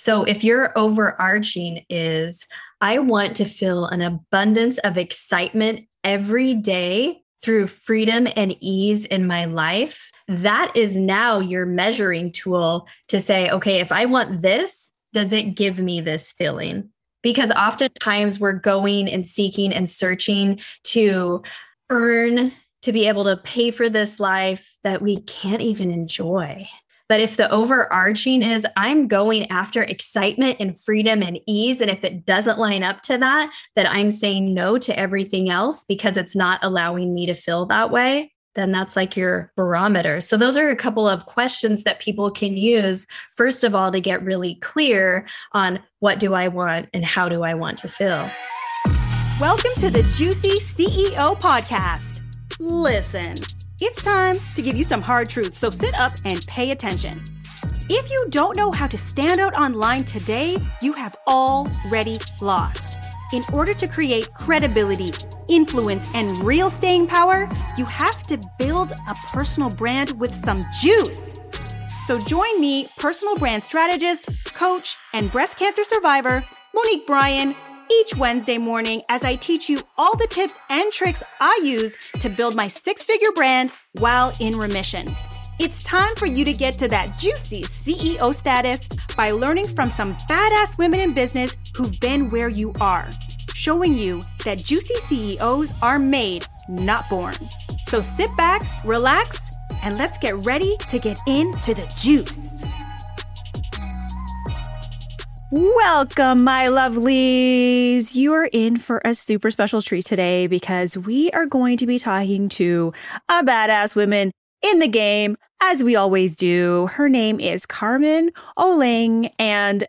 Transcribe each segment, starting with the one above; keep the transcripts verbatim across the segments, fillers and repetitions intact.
So if your overarching is, I want to feel an abundance of excitement every day through freedom and ease in my life, that is now your measuring tool to say, okay, if I want this, does it give me this feeling? Because oftentimes we're going and seeking and searching to earn, to be able to pay for this life that we can't even enjoy. But if the overarching is, I'm going after excitement and freedom and ease, and if it doesn't line up to that, then I'm saying no to everything else because it's not allowing me to feel that way, then that's like your barometer. So those are a couple of questions that people can use, first of all, to get really clear on what do I want and how do I want to feel. Welcome to the Juicy C E O Podcast. Listen, it's time to give you some hard truths, so sit up and pay attention. If you don't know how to stand out online today, you have already lost. In order to create credibility, influence, and real staying power, you have to build a personal brand with some juice. So join me, personal brand strategist, coach, and breast cancer survivor, Monique Bryan, each Wednesday morning as I teach you all the tips and tricks I use to build my six-figure brand while in remission. It's time for you to get to that juicy C E O status by learning from some badass women in business who've been where you are, showing you that juicy C E Os are made, not born. So sit back, relax, and let's get ready to get into the juice. Welcome, my lovelies. You are in for a super special treat today because we are going to be talking to a badass woman in the game, as we always do. Her name is Carmen Ohling, and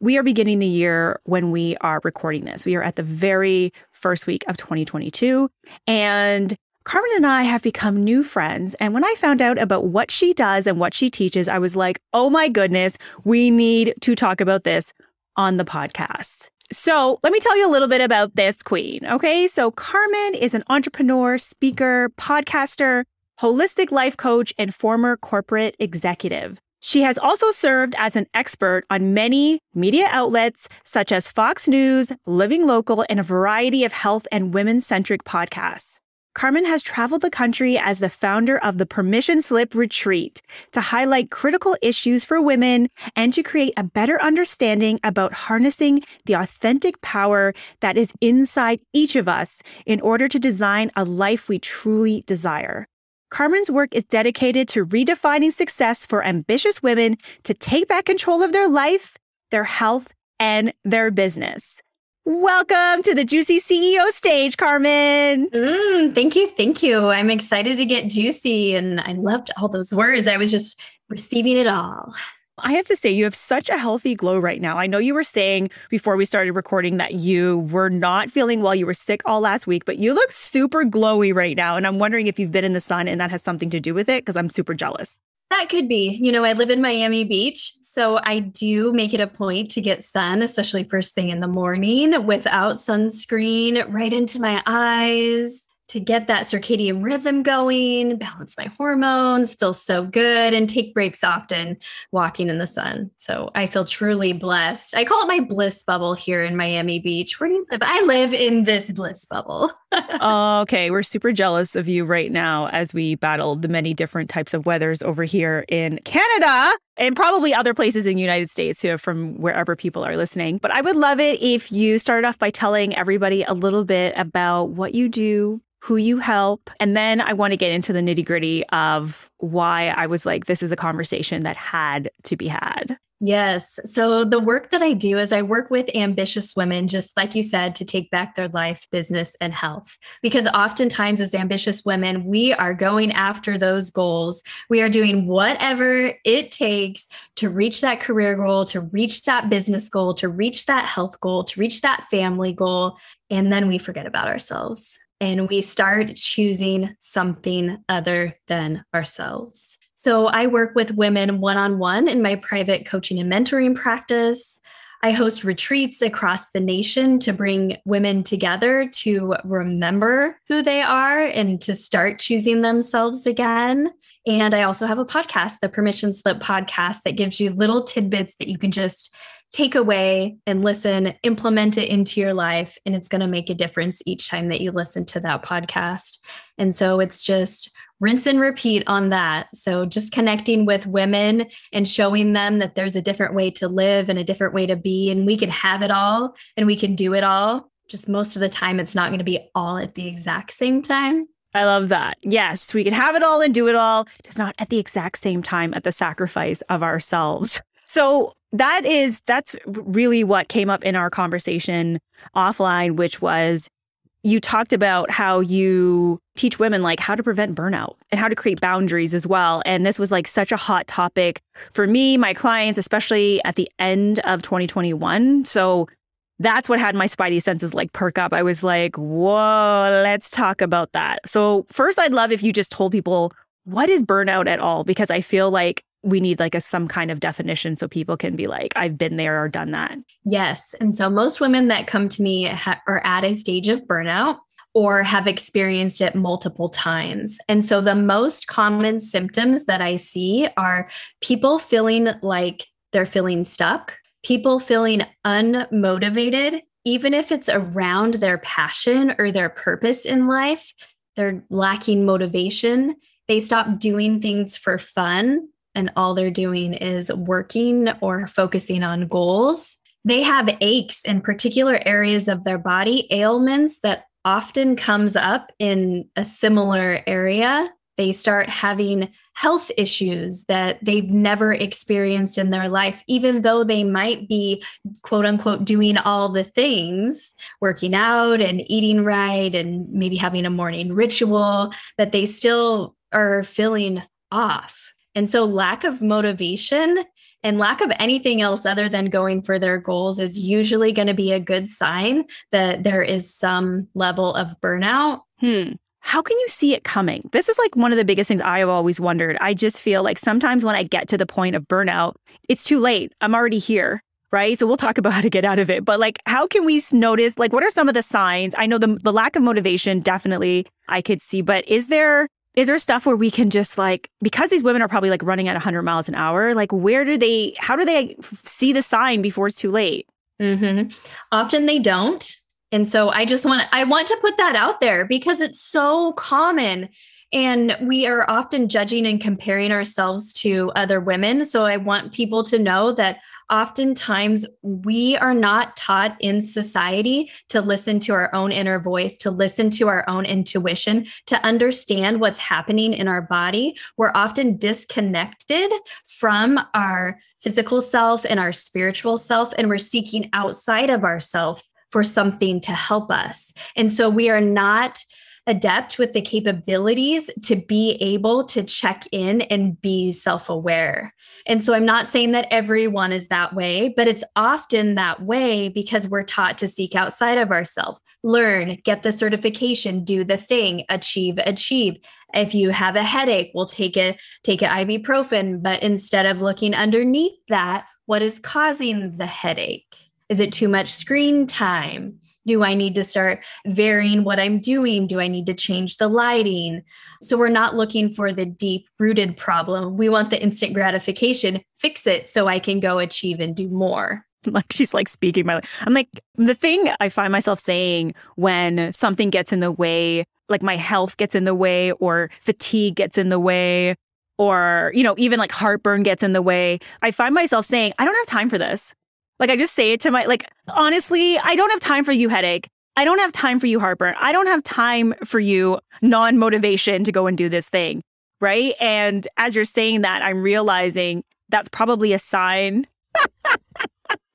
we are beginning the year when we are recording this. We are at the very first week of twenty twenty-two, and Carmen and I have become new friends, and when I found out about what she does and what she teaches, I was like, oh my goodness, we need to talk about this on the podcast. So let me tell you a little bit about this queen, okay? So Carmen is an entrepreneur, speaker, podcaster, holistic life coach, and former corporate executive. She has also served as an expert on many media outlets such as Fox News, Living Local, and a variety of health and women-centric podcasts. Carmen has traveled the country as the founder of the Permission Slip Retreat to highlight critical issues for women and to create a better understanding about harnessing the authentic power that is inside each of us in order to design a life we truly desire. Carmen's work is dedicated to redefining success for ambitious women to take back control of their life, their health, and their business. Welcome to the Juicy C E O stage, Carmen. Mm, thank you. Thank you. I'm excited to get juicy. And I loved all those words. I was just receiving it all. I have to say, you have such a healthy glow right now. I know you were saying before we started recording that you were not feeling well. You were sick all last week, but you look super glowy right now. And I'm wondering if you've been in the sun and that has something to do with it, because I'm super jealous. That could be. You know, I live in Miami Beach, so I do make it a point to get sun, especially first thing in the morning, without sunscreen, right into my eyes to get that circadian rhythm going, balance my hormones, feel so good, and take breaks often walking in the sun. So I feel truly blessed. I call it my bliss bubble here in Miami Beach. Where do you live? I live in this bliss bubble. Okay, we're super jealous of you right now as we battle the many different types of weathers over here in Canada and probably other places in the United States too, from wherever people are listening. But I would love it if you started off by telling everybody a little bit about what you do, who you help. And then I want to get into the nitty gritty of why I was like, this is a conversation that had to be had. Yes. So the work that I do is I work with ambitious women, just like you said, to take back their life, business, and health. Because oftentimes as ambitious women, we are going after those goals. We are doing whatever it takes to reach that career goal, to reach that business goal, to reach that health goal, to reach that family goal. And then we forget about ourselves. And we start choosing something other than ourselves. So I work with women one-on-one in my private coaching and mentoring practice. I host retreats across the nation to bring women together to remember who they are and to start choosing themselves again. And I also have a podcast, the Permission Slip Podcast, that gives you little tidbits that you can just take away and listen, implement it into your life. And it's going to make a difference each time that you listen to that podcast. And so it's just rinse and repeat on that. So just connecting with women and showing them that there's a different way to live and a different way to be, and we can have it all and we can do it all. Just most of the time, it's not going to be all at the exact same time. I love that. Yes, we can have it all and do it all, just not at the exact same time, at the sacrifice of ourselves. So that is, that's really what came up in our conversation offline, which was you talked about how you teach women like how to prevent burnout and how to create boundaries as well. And this was like such a hot topic for me, my clients, especially at the end of twenty twenty-one. So that's what had my spidey senses like perk up. I was like, whoa, let's talk about that. So first, I'd love if you just told people, what is burnout at all? Because I feel like we need like a some kind of definition so people can be like, I've been there or done that. Yes. And so most women that come to me ha- are at a stage of burnout or have experienced it multiple times. And so the most common symptoms that I see are people feeling like they're feeling stuck, people feeling unmotivated, even if it's around their passion or their purpose in life, they're lacking motivation. They stop doing things for fun, and all they're doing is working or focusing on goals. They have aches in particular areas of their body, ailments that often comes up in a similar area. They start having health issues that they've never experienced in their life, even though they might be, quote unquote, doing all the things, working out and eating right and maybe having a morning ritual, but they still are feeling off. And so lack of motivation and lack of anything else other than going for their goals is usually going to be a good sign that there is some level of burnout. Hmm. How can you see it coming? This is like one of the biggest things I've always wondered. I just feel like sometimes when I get to the point of burnout, it's too late. I'm already here, right? So we'll talk about how to get out of it. But like, how can we notice, like, what are some of the signs? I know the, the lack of motivation, definitely I could see. But is there is there stuff where we can just like, because these women are probably like running at one hundred miles an hour, like where do they, how do they see the sign before it's too late? Mm-hmm. Often they don't. And so I just want to, I want to put that out there because it's so common and we are often judging and comparing ourselves to other women. So I want people to know that oftentimes we are not taught in society to listen to our own inner voice, to listen to our own intuition, to understand what's happening in our body. We're often disconnected from our physical self and our spiritual self, and we're seeking outside of ourselves for something to help us. And so we are not adept with the capabilities to be able to check in and be self-aware. And so I'm not saying that everyone is that way, but it's often that way because we're taught to seek outside of ourselves, learn, get the certification, do the thing, achieve, achieve. If you have a headache, we'll take a, take an ibuprofen, but instead of looking underneath that, what is causing the headache? Is it too much screen time? Do I need to start varying what I'm doing? Do I need to change the lighting? So we're not looking for the deep-rooted problem. We want the instant gratification, fix it so I can go achieve and do more. Like she's like speaking my life. I'm like, the thing I find myself saying when something gets in the way, like my health gets in the way or fatigue gets in the way, or, you know, even like heartburn gets in the way, I find myself saying, I don't have time for this. Like, I just say it to my, like, honestly, I don't have time for you, headache. I don't have time for you, heartburn. I don't have time for you, non-motivation to go and do this thing, right? And as you're saying that, I'm realizing that's probably a sign. That's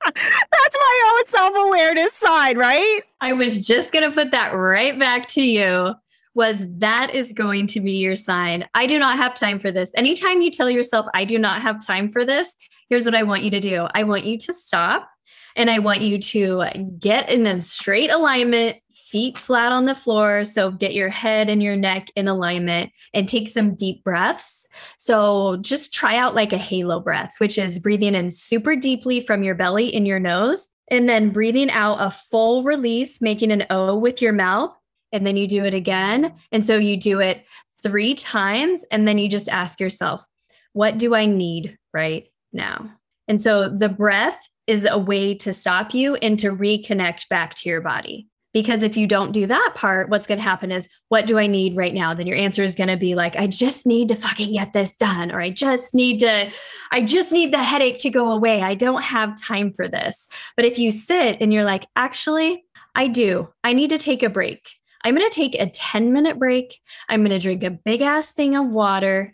my own self-awareness sign, right? I was just going to put that right back to you. Was that is going to be your sign. I do not have time for this. Anytime you tell yourself, I do not have time for this, here's what I want you to do. I want you to stop and I want you to get in a straight alignment, feet flat on the floor. So get your head and your neck in alignment and take some deep breaths. So just try out like a halo breath, which is breathing in super deeply from your belly in your nose, and then breathing out a full release, making an O with your mouth. And then you do it again. And so you do it three times. And then you just ask yourself, what do I need right now? And so the breath is a way to stop you and to reconnect back to your body. Because if you don't do that part, what's going to happen is, what do I need right now? Then your answer is going to be like, I just need to fucking get this done. Or I just need to, I just need the headache to go away. I don't have time for this. But if you sit and you're like, actually, I do, I need to take a break. I'm going to take a ten minute break. I'm going to drink a big ass thing of water,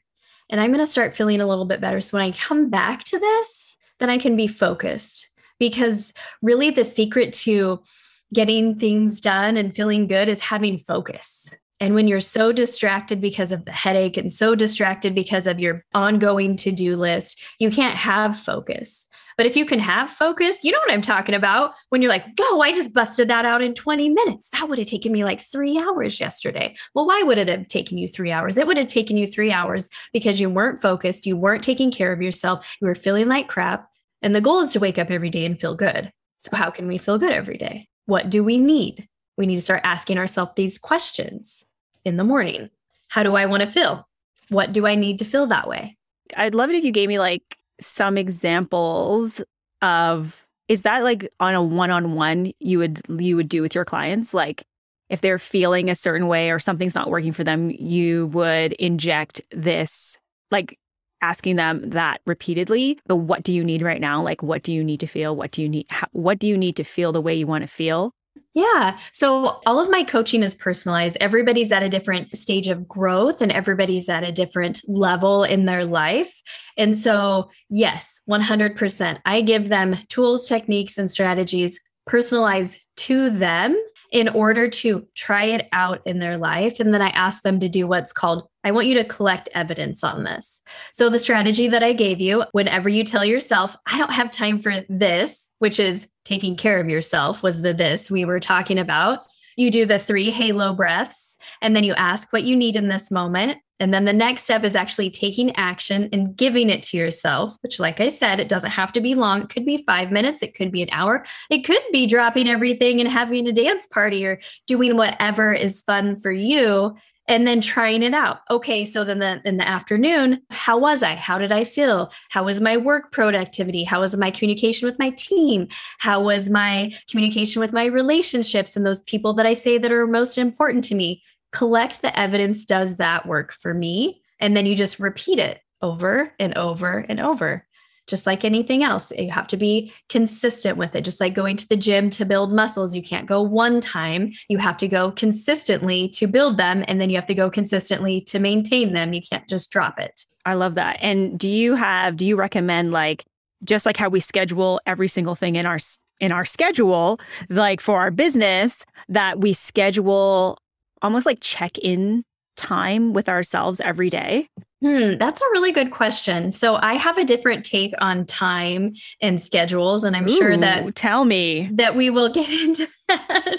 and I'm going to start feeling a little bit better. So when I come back to this, then I can be focused. Because really the secret to getting things done and feeling good is having focus. And when you're so distracted because of the headache and so distracted because of your ongoing to-do list, you can't have focus. But if you can have focus, you know what I'm talking about. When you're like, whoa, I just busted that out in twenty minutes. That would have taken me like three hours yesterday. Well, why would it have taken you three hours? It would have taken you three hours because you weren't focused. You weren't taking care of yourself. You were feeling like crap. And the goal is to wake up every day and feel good. So how can we feel good every day? What do we need? We need to start asking ourselves these questions in the morning. How do I want to feel? What do I need to feel that way? I'd love it if you gave me like some examples of, is that like on a one-on-one you would you would do with your clients? Like if they're feeling a certain way or something's not working for them, you would inject this, like asking them that repeatedly, the what do you need right now? Like, what do you need to feel? What do you need? How, what do you need to feel the way you want to feel? Yeah. So all of my coaching is personalized. Everybody's at a different stage of growth and everybody's at a different level in their life. And so yes, one hundred percent. I give them tools, techniques, and strategies personalized to them in order to try it out in their life. And then I ask them to do what's called, I want you to collect evidence on this. So the strategy that I gave you, whenever you tell yourself, I don't have time for this, which is taking care of yourself, was the this we were talking about. You do the three halo breaths, and then you ask what you need in this moment. And then the next step is actually taking action and giving it to yourself, which, like I said, it doesn't have to be long. It could be five minutes. It could be an hour. It could be dropping everything and having a dance party or doing whatever is fun for you and then trying it out. Okay, so then the, in the afternoon, how was I? How did I feel? How was my work productivity? How was my communication with my team? How was my communication with my relationships and those people that I say that are most important to me? Collect the evidence. Does that work for me? And then you just repeat it over and over and over. Just like anything else, you have to be consistent with it. Just like going to the gym to build muscles. You can't go one time. You have to go consistently to build them. And then you have to go consistently to maintain them. You can't just drop it. I love that. And do you have, do you recommend like, just like how we schedule every single thing in our, in our schedule, like for our business, that we schedule almost like check-in time with ourselves every day? Hmm, that's a really good question. So I have a different take on time and schedules, and I'm Ooh, sure that tell me that we will get into that.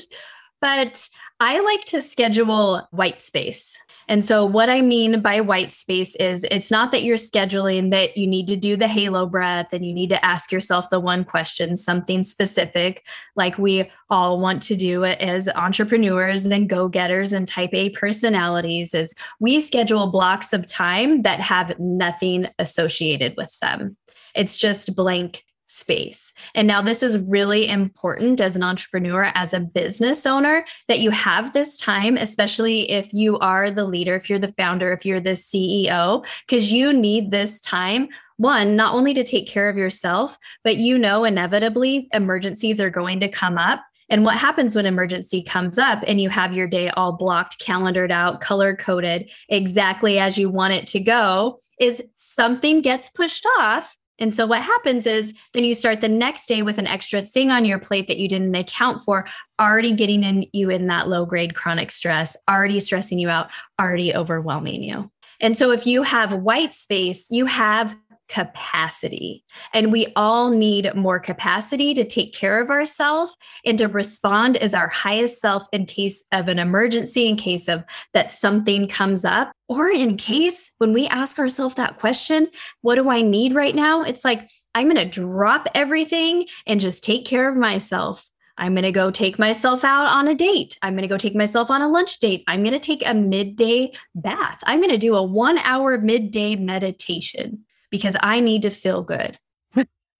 But I like to schedule white space. And so what I mean by white space is it's not that you're scheduling that you need to do the halo breath and you need to ask yourself the one question, something specific, like we all want to do it as entrepreneurs and go-getters and type A personalities, is we schedule blocks of time that have nothing associated with them. It's just blank space. And now this is really important as an entrepreneur, as a business owner, that you have this time, especially if you are the leader, if you're the founder, if you're the C E O, because you need this time. One, not only to take care of yourself, but you know, inevitably emergencies are going to come up. And what happens when emergency comes up and you have your day all blocked, calendared out, color coded, exactly as you want it to go, is something gets pushed off. And so what happens is then you start the next day with an extra thing on your plate that you didn't account for, already getting in you in that low grade chronic stress, already stressing you out, already overwhelming you. And so if you have white space, you have capacity. And we all need more capacity to take care of ourselves and to respond as our highest self in case of an emergency, in case of that something comes up, or in case when we ask ourselves that question, what do I need right now? It's like, I'm going to drop everything and just take care of myself. I'm going to go take myself out on a date. I'm going to go take myself on a lunch date. I'm going to take a midday bath. I'm going to do a one hour midday meditation. Because I need to feel good.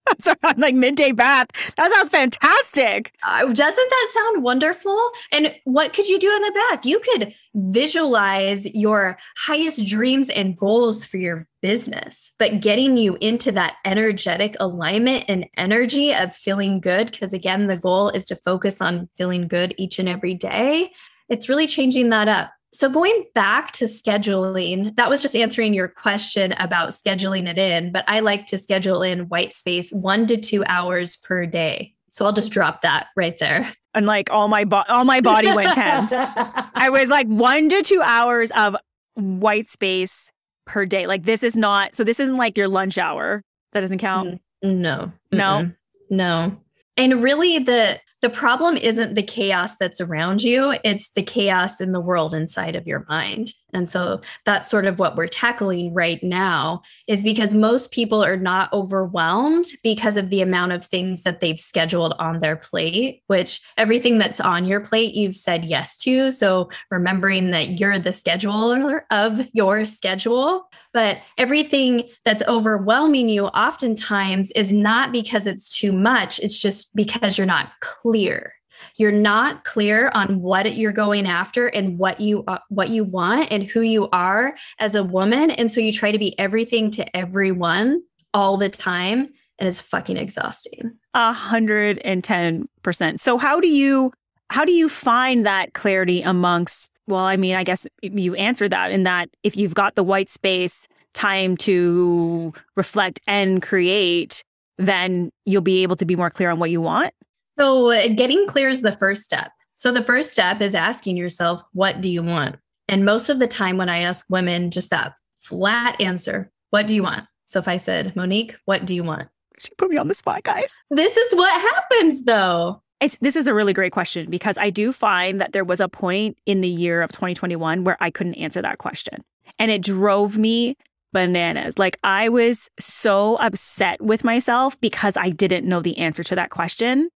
I'm sorry, I'm like midday bath. That sounds fantastic. Uh, doesn't that sound wonderful? And what could you do in the bath? You could visualize your highest dreams and goals for your business, but getting you into that energetic alignment and energy of feeling good. Because again, the goal is to focus on feeling good each and every day. It's really changing that up. So going back to scheduling, that was just answering your question about scheduling it in, but I like to schedule in white space one to two hours per day. So I'll just drop that right there. And like all my, bo- all my body went tense. I was like one to two hours of white space per day. Like this is not, so this isn't like your lunch hour. That doesn't count. No, no, no. And really the, The problem isn't the chaos that's around you. It's the chaos in the world inside of your mind. And so that's sort of what we're tackling right now, is because most people are not overwhelmed because of the amount of things that they've scheduled on their plate, which everything that's on your plate, you've said yes to. So remembering that you're the scheduler of your schedule, but everything that's overwhelming you oftentimes is not because it's too much. It's just because you're not clear. Clear. You're not clear on what you're going after and what you uh, what you want and who you are as a woman. And so you try to be everything to everyone all the time. And it's fucking exhausting. A hundred and ten percent. So how do you how do you find that clarity amongst? Well, I mean, I guess you answered that in that if you've got the white space, time to reflect and create, then you'll be able to be more clear on what you want. So getting clear is the first step. So the first step is asking yourself, what do you want? And most of the time when I ask women, just that flat answer, what do you want? So if I said, Monique, what do you want? She put me on the spot, guys. This is what happens though. It's, this is a really great question because I do find that there was a point in the year of twenty twenty-one where I couldn't answer that question. And it drove me bananas. Like I was so upset with myself because I didn't know the answer to that question.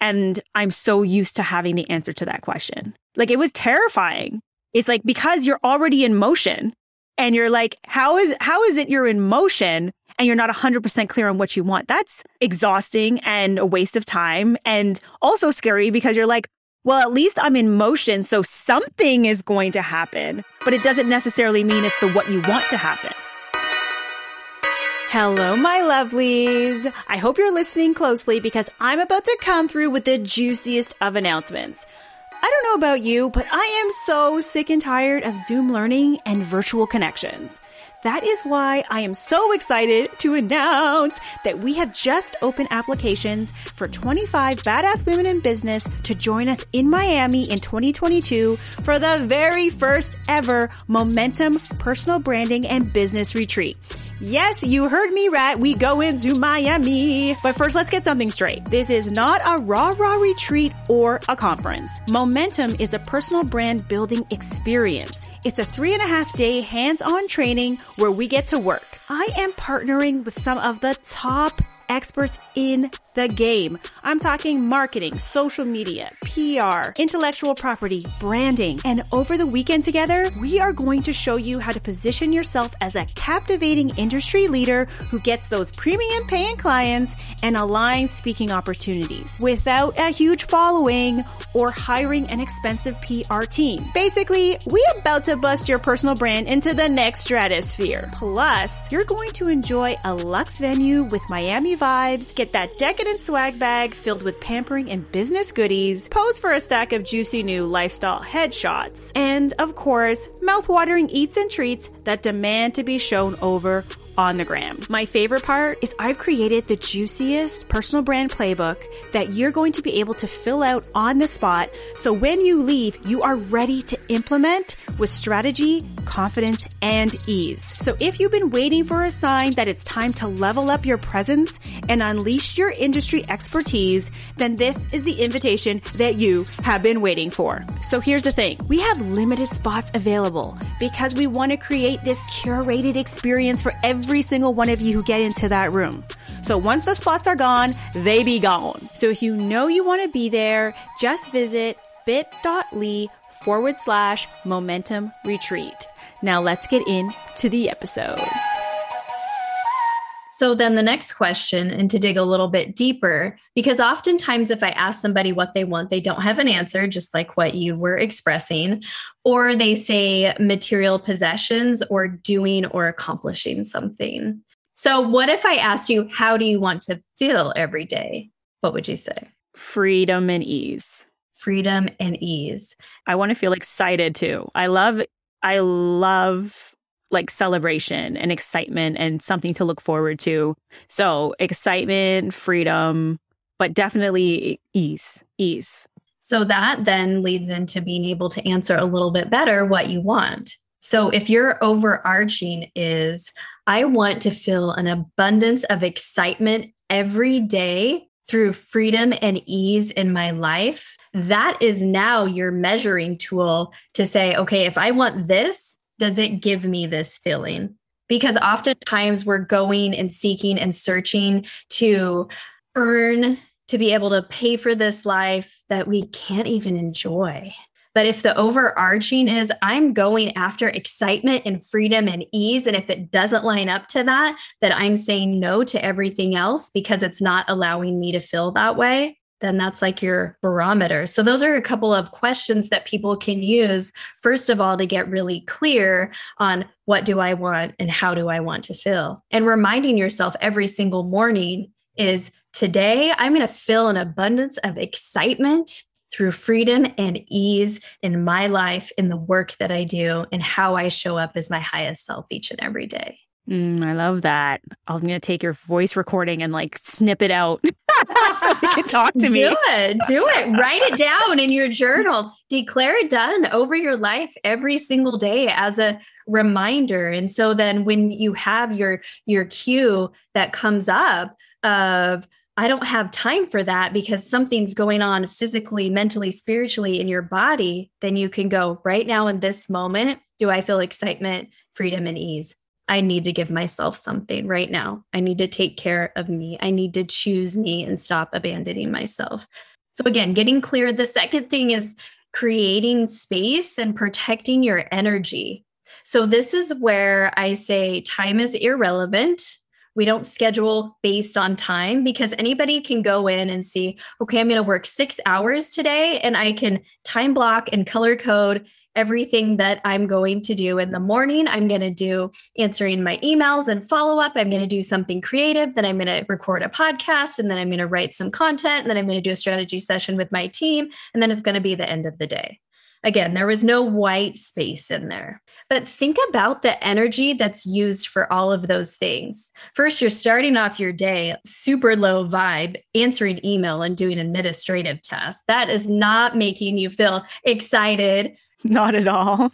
And I'm so used to having the answer to that question. Like it was terrifying. It's like, because you're already in motion and you're like, how is how is it you're in motion and you're not one hundred percent clear on what you want? That's exhausting and a waste of time and also scary because you're like, well, at least I'm in motion. So something is going to happen, but it doesn't necessarily mean it's the what you want to happen. Hello, my lovelies. I hope you're listening closely because I'm about to come through with the juiciest of announcements. I don't know about you, but I am so sick and tired of Zoom learning and virtual connections. That is why I am so excited to announce that we have just opened applications for twenty-five badass women in business to join us in Miami in twenty twenty-two for the very first ever Momentum Personal Branding and Business Retreat. Yes, you heard me right. We go into Miami. But first, let's get something straight. This is not a rah-rah retreat or a conference. Momentum is a personal brand building experience. It's a three and a half day hands-on training where we get to work. I am partnering with some of the top experts in the game. I'm talking marketing, social media, P R, intellectual property, branding. And over the weekend together, we are going to show you how to position yourself as a captivating industry leader who gets those premium paying clients and aligned speaking opportunities without a huge following or hiring an expensive P R team. Basically, we about to bust your personal brand into the next stratosphere. Plus, you're going to enjoy a luxe venue with Miami vibes, get that decadent swag bag filled with pampering and business goodies, pose for a stack of juicy new lifestyle headshots, and of course, mouth-watering eats and treats that demand to be shown over on the gram. My favorite part is I've created the juiciest personal brand playbook that you're going to be able to fill out on the spot. So when you leave, you are ready to implement with strategy, confidence, and ease. So if you've been waiting for a sign that it's time to level up your presence and unleash your industry expertise, then this is the invitation that you have been waiting for. So here's the thing. We have limited spots available because we want to create this curated experience for every Every single one of you who get into that room. So once the spots are gone, they be gone. So if you know you want to be there, just visit bit.ly forward slash momentum retreat. Now let's get into the episode. So then the next question, and to dig a little bit deeper, because oftentimes if I ask somebody what they want, they don't have an answer, just like what you were expressing, or they say material possessions or doing or accomplishing something. So what if I asked you, how do you want to feel every day? What would you say? Freedom and ease. Freedom and ease. I want to feel excited too. I love, I love like celebration and excitement and something to look forward to. So excitement, freedom, but definitely ease, ease. So that then leads into being able to answer a little bit better what you want. So if your overarching is, I want to feel an abundance of excitement every day through freedom and ease in my life, that is now your measuring tool to say, okay, if I want this, does it give me this feeling? Because oftentimes we're going and seeking and searching to earn, to be able to pay for this life that we can't even enjoy. But if the overarching is, I'm going after excitement and freedom and ease, and if it doesn't line up to that, that I'm saying no to everything else because it's not allowing me to feel that way, then that's like your barometer. So those are a couple of questions that people can use, first of all, to get really clear on what do I want and how do I want to feel? And reminding yourself every single morning is, today I'm going to feel an abundance of excitement through freedom and ease in my life, in the work that I do, and how I show up as my highest self each and every day. Mm, I love that. I'm going to take your voice recording and like snip it out so you can talk to me. Do it. Do it. Write it down in your journal. Declare it done over your life every single day as a reminder. And so then when you have your, your cue that comes up of, I don't have time for that because something's going on physically, mentally, spiritually in your body, then you can go right now in this moment. Do I feel excitement, freedom, and ease? I need to give myself something right now. I need to take care of me. I need to choose me and stop abandoning myself. So again, getting clear. The second thing is creating space and protecting your energy. So this is where I say time is irrelevant. We don't schedule based on time because anybody can go in and see, okay, I'm going to work six hours today and I can time block and color code everything that I'm going to do in the morning. I'm going to do answering my emails and follow up. I'm going to do something creative. Then I'm going to record a podcast and then I'm going to write some content. And then I'm going to do a strategy session with my team. And then it's going to be the end of the day. Again, there was no white space in there. But think about the energy that's used for all of those things. First, you're starting off your day super low vibe, answering email and doing administrative tasks. That is not making you feel excited. Not at all.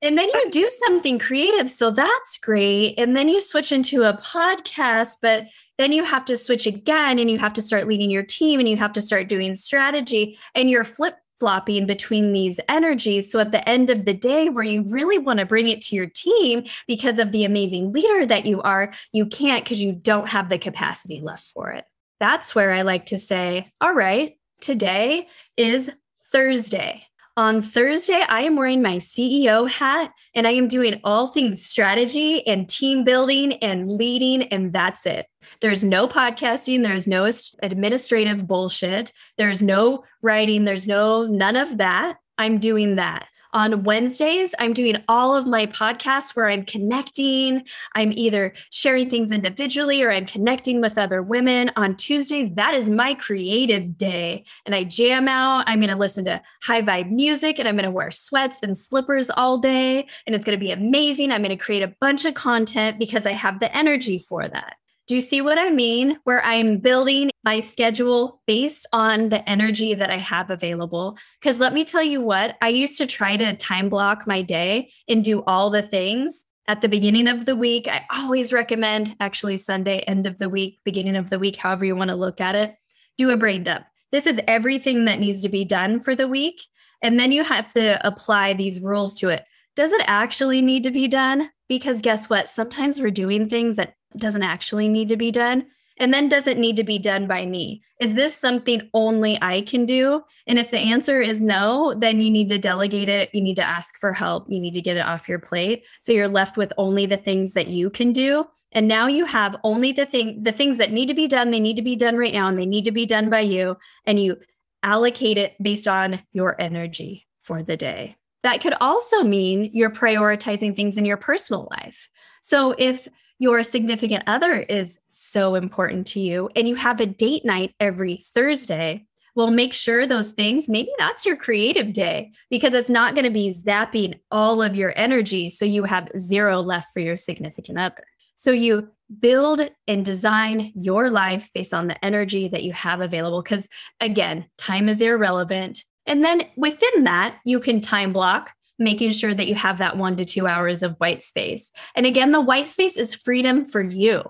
And then you do something creative. So that's great. And then you switch into a podcast, but then you have to switch again and you have to start leading your team and you have to start doing strategy and you're flip flopping between these energies. So at the end of the day, where you really want to bring it to your team because of the amazing leader that you are, you can't because you don't have the capacity left for it. That's where I like to say, all right, today is Thursday. On Thursday, I am wearing my C E O hat and I am doing all things strategy and team building and leading, and that's it. There's no podcasting. There's no administrative bullshit. There's no writing. There's no none of that. I'm doing that. On Wednesdays, I'm doing all of my podcasts where I'm connecting. I'm either sharing things individually or I'm connecting with other women. On Tuesdays, that is my creative day. And I jam out. I'm going to listen to high vibe music and I'm going to wear sweats and slippers all day. And it's going to be amazing. I'm going to create a bunch of content because I have the energy for that. Do you see what I mean? Where I'm building my schedule based on the energy that I have available. Because let me tell you what, I used to try to time block my day and do all the things at the beginning of the week. I always recommend actually Sunday, end of the week, beginning of the week, however you want to look at it, do a brain dump. This is everything that needs to be done for the week. And then you have to apply these rules to it. Does it actually need to be done? Because guess what? Sometimes we're doing things that doesn't actually need to be done. And then, does it need to be done by me? Is this something only I can do? And if the answer is no, then you need to delegate it. You need to ask for help. You need to get it off your plate. So you're left with only the things that you can do. And now you have only the thing, the things that need to be done. They need to be done right now, and they need to be done by you. And you allocate it based on your energy for the day. That could also mean you're prioritizing things in your personal life. So if your significant other is so important to you and you have a date night every Thursday, well, make sure those things, maybe that's your creative day, because it's not going to be zapping all of your energy so you have zero left for your significant other. So you build and design your life based on the energy that you have available, because again, time is irrelevant. And then within that, you can time block, making sure that you have that one to two hours of white space. And again, the white space is freedom for you.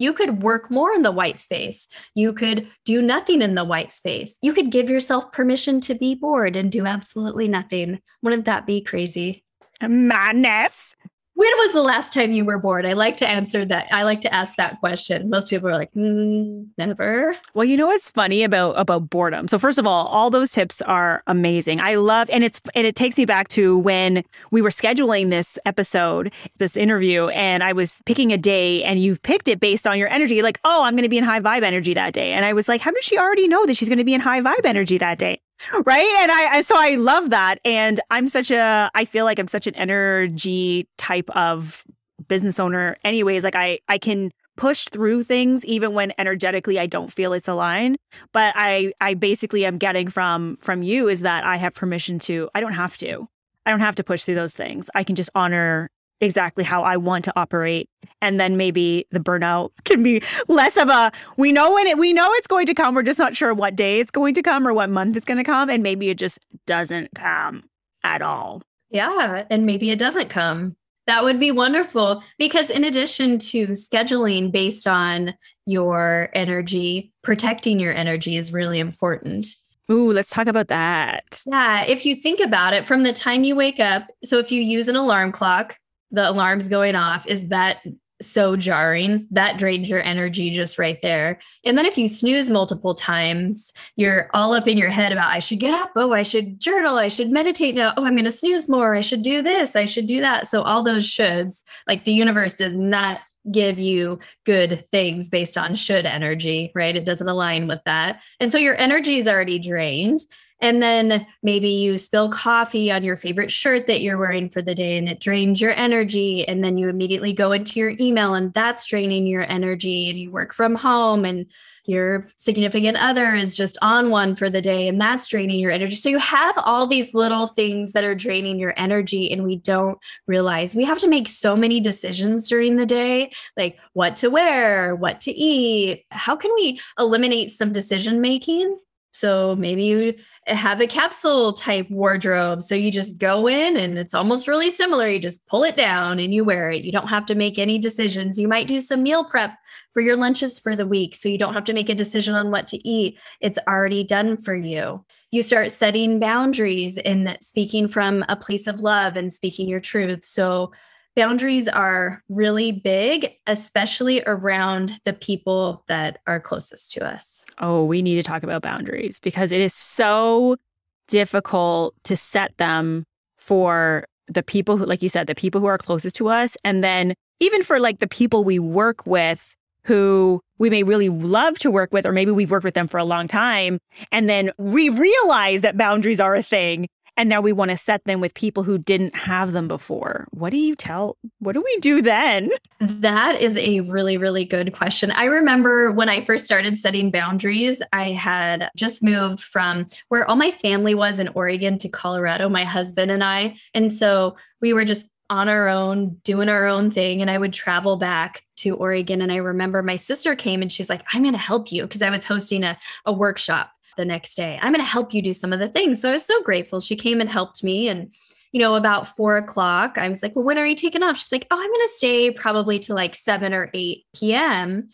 You could work more in the white space. You could do nothing in the white space. You could give yourself permission to be bored and do absolutely nothing. Wouldn't that be crazy? Madness. When was the last time you were bored? I like to answer that. I like to ask that question. Most people are like, mm, never. Well, you know what's funny about about boredom? So first of all, all those tips are amazing. I love, and it's and it takes me back to when we were scheduling this episode, this interview, and I was picking a day, and you picked it based on your energy. Like, oh, I'm going to be in high vibe energy that day. And I was like, how does she already know that she's going to be in high vibe energy that day? Right. And I, so I love that. And I'm such a, I feel like I'm such an energy type of business owner anyways. Like I, I can push through things even when energetically I don't feel it's aligned. But I, I basically am getting from, from you is that I have permission to, I don't have to, I don't have to push through those things. I can just honor exactly how I want to operate. And then maybe the burnout can be less of a, we know when it, we know it's going to come. We're just not sure what day it's going to come or what month it's going to come. And maybe it just doesn't come at all. Yeah. And maybe it doesn't come. That would be wonderful, because in addition to scheduling based on your energy, protecting your energy is really important. Ooh, let's talk about that. Yeah. If you think about it from the time you wake up. So if you use an alarm clock, the alarm's going off. Is that so jarring? That drains your energy just right there. And then if you snooze multiple times, you're all up in your head about, I should get up. Oh, I should journal. I should meditate now. Oh, I'm going to snooze more. I should do this. I should do that. So all those shoulds, like the universe does not give you good things based on should energy, right? It doesn't align with that. And so your energy is already drained. And then maybe you spill coffee on your favorite shirt that you're wearing for the day and it drains your energy. And then you immediately go into your email and that's draining your energy, and you work from home and your significant other is just on one for the day and that's draining your energy. So you have all these little things that are draining your energy, and we don't realize we have to make so many decisions during the day, like what to wear, what to eat. How can we eliminate some decision-making? So maybe you have a capsule type wardrobe. So you just go in and it's almost really similar. You just pull it down and you wear it. You don't have to make any decisions. You might do some meal prep for your lunches for the week. So you don't have to make a decision on what to eat. It's already done for you. You start setting boundaries and speaking from a place of love and speaking your truth. So boundaries are really big, especially around the people that are closest to us. Oh, we need to talk about boundaries, because it is so difficult to set them for the people who, like you said, the people who are closest to us. And then even for like the people we work with, who we may really love to work with, or maybe we've worked with them for a long time. And then we realize that boundaries are a thing. And now we want to set them with people who didn't have them before. What do you tell? What do we do then? That is a really, really good question. I remember when I first started setting boundaries, I had just moved from where all my family was in Oregon to Colorado, my husband and I. And so we were just on our own, doing our own thing. And I would travel back to Oregon. And I remember my sister came and she's like, I'm going to help you, because I was hosting a, a workshop the next day. I'm going to help you do some of the things. So I was so grateful. She came and helped me. And, you know, about four o'clock, I was like, well, when are you taking off? She's like, oh, I'm going to stay probably to like seven or eight p.m.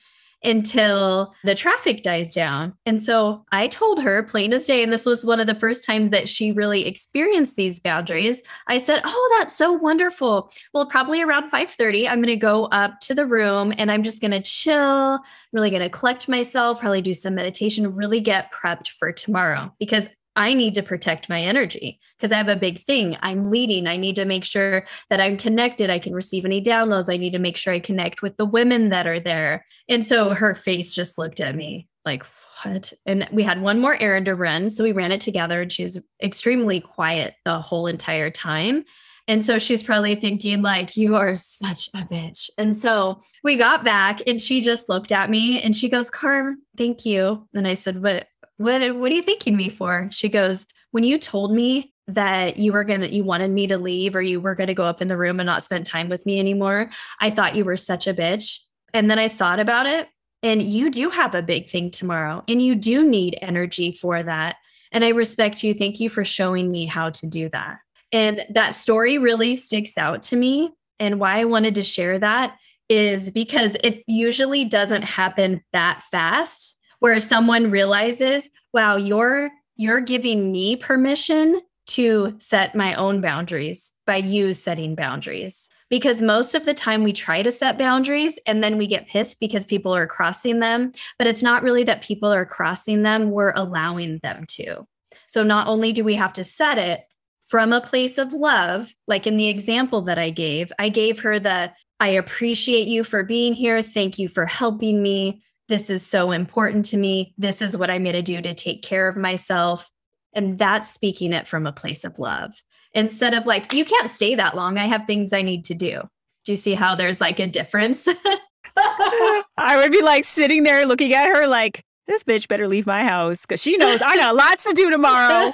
until the traffic dies down. And so I told her plain as day, and this was one of the first times that she really experienced these boundaries. I said, oh, that's so wonderful. Well, probably around five thirty, I'm going to go up to the room and I'm just going to chill, really going to collect myself, probably do some meditation, really get prepped for tomorrow, because I need to protect my energy because I have a big thing. I'm leading. I need to make sure that I'm connected. I can receive any downloads. I need to make sure I connect with the women that are there. And so her face just looked at me like, what? And we had one more errand to run. So we ran it together, and she was extremely quiet the whole entire time. And so she's probably thinking like, you are such a bitch. And so we got back and she just looked at me and she goes, Carm, thank you. And I said, but What, what are you thanking me for? She goes, when you told me that you were going to, you wanted me to leave or you were going to go up in the room and not spend time with me anymore, I thought you were such a bitch. And then I thought about it, and you do have a big thing tomorrow and you do need energy for that. And I respect you. Thank you for showing me how to do that. And that story really sticks out to me. And why I wanted to share that is because it usually doesn't happen that fast, where someone realizes, wow, you're you're giving me permission to set my own boundaries by you setting boundaries. Because most of the time we try to set boundaries and then we get pissed because people are crossing them, but it's not really that people are crossing them, we're allowing them to. So not only do we have to set it from a place of love, like in the example that I gave, I gave her the, I appreciate you for being here. Thank you for helping me. This is so important to me. This is what I'm going to do to take care of myself. And that's speaking it from a place of love. Instead of like, you can't stay that long. I have things I need to do. Do you see how there's like a difference? I would be like sitting there looking at her like, this bitch better leave my house because she knows I got lots to do tomorrow.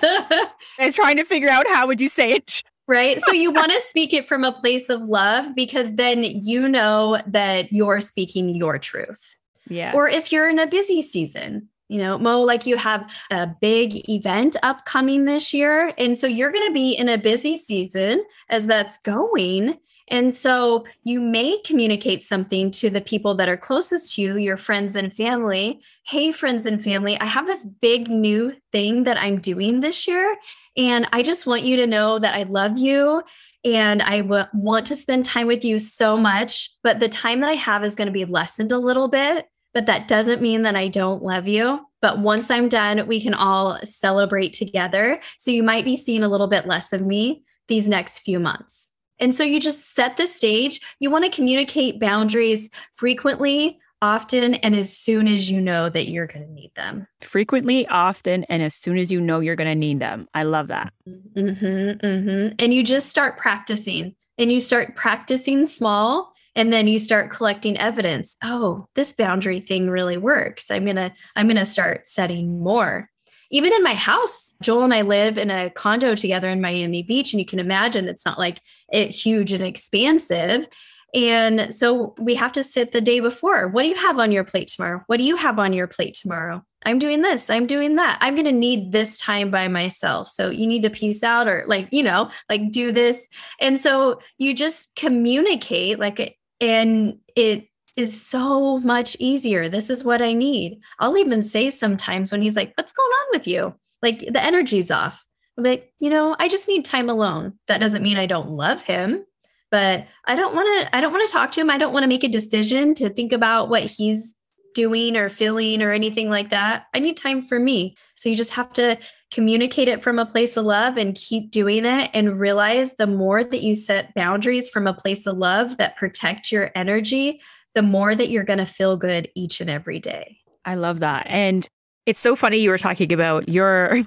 And trying to figure out how would you say it. Right? So you want to speak it from a place of love because then you know that you're speaking your truth. Yes. Or if you're in a busy season, you know, Mo, like you have a big event upcoming this year. And so you're going to be in a busy season as that's going. And so you may communicate something to the people that are closest to you, your friends and family. Hey, friends and family, I have this big new thing that I'm doing this year. And I just want you to know that I love you. And I w- want to spend time with you so much. But the time that I have is going to be lessened a little bit. But that doesn't mean that I don't love you. But once I'm done, we can all celebrate together. So you might be seeing a little bit less of me these next few months. And so you just set the stage. You want to communicate boundaries frequently, often, and as soon as you know that you're going to need them. Frequently, often, and as soon as you know you're going to need them. I love that. Mm-hmm, mm-hmm. And you just start practicing. And you start practicing small. And then you start collecting evidence. Oh, this boundary thing really works. I'm going to, I'm going to start setting more. Even in my house, Joel and I live in a condo together in Miami Beach. And you can imagine it's not like it's huge and expansive. And so we have to sit the day before. What do you have on your plate tomorrow? What do you have on your plate tomorrow? I'm doing this. I'm doing that. I'm going to need this time by myself. So you need to peace out or like, you know, like do this. And so you just communicate like it. And it is so much easier. This is what I need. I'll even say sometimes when he's like, what's going on with you? Like the energy's off. I'm like, you know, I just need time alone. That doesn't mean I don't love him, but I don't want to, I don't want to talk to him. I don't want to make a decision to think about what he's doing or feeling or anything like that. I need time for me. So you just have to communicate it from a place of love and keep doing it and realize the more that you set boundaries from a place of love that protect your energy, the more that you're going to feel good each and every day. I love that. And it's so funny you were talking about your,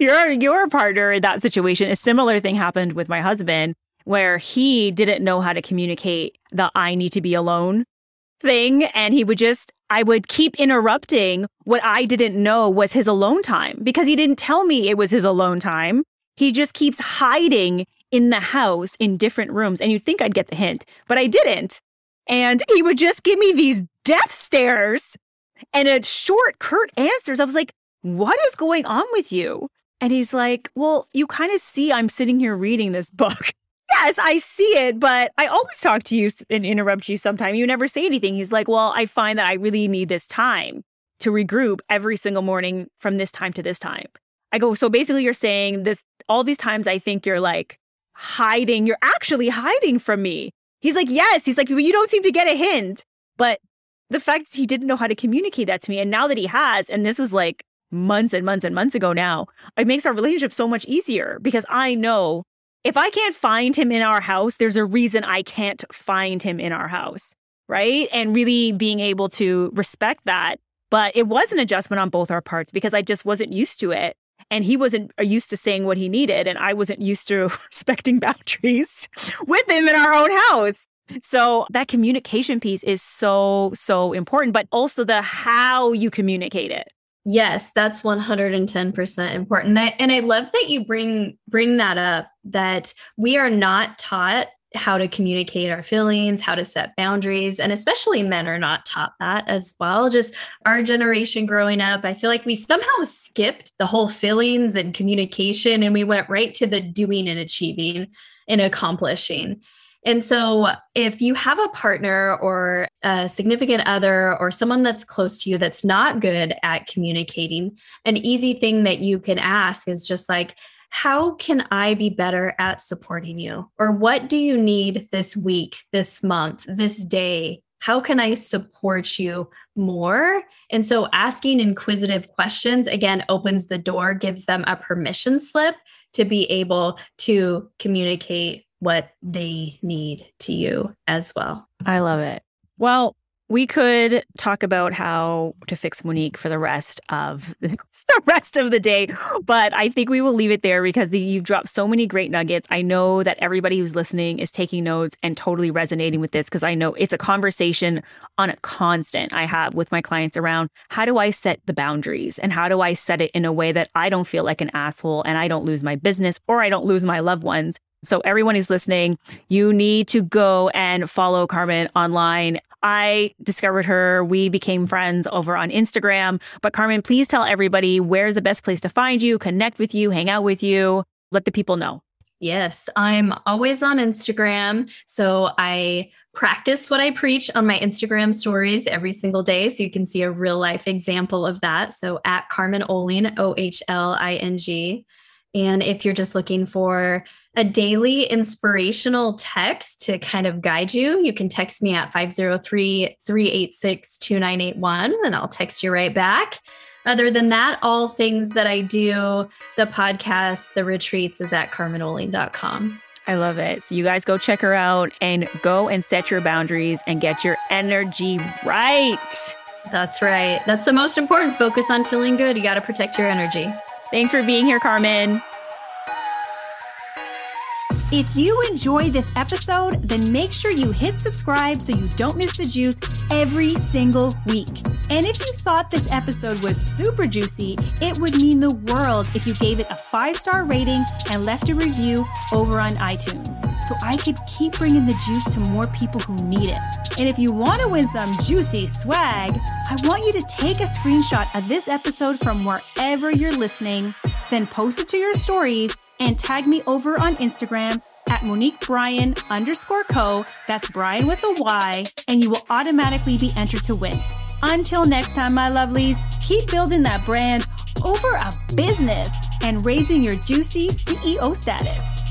your, your partner in that situation. A similar thing happened with my husband where he didn't know how to communicate the I need to be alone thing. And he would just, I would keep interrupting what I didn't know was his alone time because he didn't tell me it was his alone time. He just keeps hiding in the house in different rooms. And you'd think I'd get the hint, but I didn't. And he would just give me these death stares and a short, curt answers. I was like, what is going on with you? And he's like, well, you kind of see I'm sitting here reading this book. Yes, I see it, but I always talk to you and interrupt you sometime. You never say anything. He's like, well, I find that I really need this time to regroup every single morning from this time to this time. I go, so basically you're saying this, all these times I think you're like hiding, you're actually hiding from me. He's like, yes. He's like, well, you don't seem to get a hint. But the fact he didn't know how to communicate that to me, and now that he has, and this was like months and months and months ago now, it makes our relationship so much easier because I know if I can't find him in our house, there's a reason I can't find him in our house, right? And really being able to respect that. But it was an adjustment on both our parts because I just wasn't used to it. And he wasn't used to saying what he needed. And I wasn't used to respecting boundaries with him in our own house. So that communication piece is so, so important, but also the how you communicate it. Yes, that's one hundred ten percent important. And I, and I love that you bring bring that up, that we are not taught how to communicate our feelings, how to set boundaries. And especially men are not taught that as well. Just our generation growing up, I feel like we somehow skipped the whole feelings and communication, and we went right to the doing and achieving and accomplishing. And so if you have a partner or a significant other or someone that's close to you that's not good at communicating, an easy thing that you can ask is just like, how can I be better at supporting you? Or what do you need this week, this month, this day? How can I support you more? And so asking inquisitive questions, again, opens the door, gives them a permission slip to be able to communicate what they need to you as well. I love it. Well, we could talk about how to fix Monique for the rest of the rest of the day, but I think we will leave it there because the, you've dropped so many great nuggets. I know that everybody who's listening is taking notes and totally resonating with this because I know it's a conversation on a constant I have with my clients around how do I set the boundaries and how do I set it in a way that I don't feel like an asshole and I don't lose my business or I don't lose my loved ones. So everyone who's listening, you need to go and follow Carmen online. I discovered her. We became friends over on Instagram. But Carmen, please tell everybody where's the best place to find you, connect with you, hang out with you. Let the people know. Yes, I'm always on Instagram. So I practice what I preach on my Instagram stories every single day. So you can see a real life example of that. So at Carmen Ohling, O H L I N G. And if you're just looking for a daily inspirational text to kind of guide you, you can text me at five oh three, three eight six, two nine eight one and I'll text you right back. Other than that, all things that I do, the podcast, the retreats is at carmen ohling dot com. I love it. So you guys go check her out and go and set your boundaries and get your energy right. That's right. That's the most important. Focus on feeling good. You got to protect your energy. Thanks for being here, Carmen. If you enjoy this episode, then make sure you hit subscribe so you don't miss the juice every single week. And if you thought this episode was super juicy, it would mean the world if you gave it a five-star rating and left a review over on iTunes so I could keep bringing the juice to more people who need it. And if you want to win some juicy swag, I want you to take a screenshot of this episode from wherever you're listening, then post it to your stories and tag me over on Instagram at Monique Bryan underscore co. That's Bryan with a Y, and you will automatically be entered to win. Until next time, my lovelies, keep building that brand over a business and raising your juicy C E O status.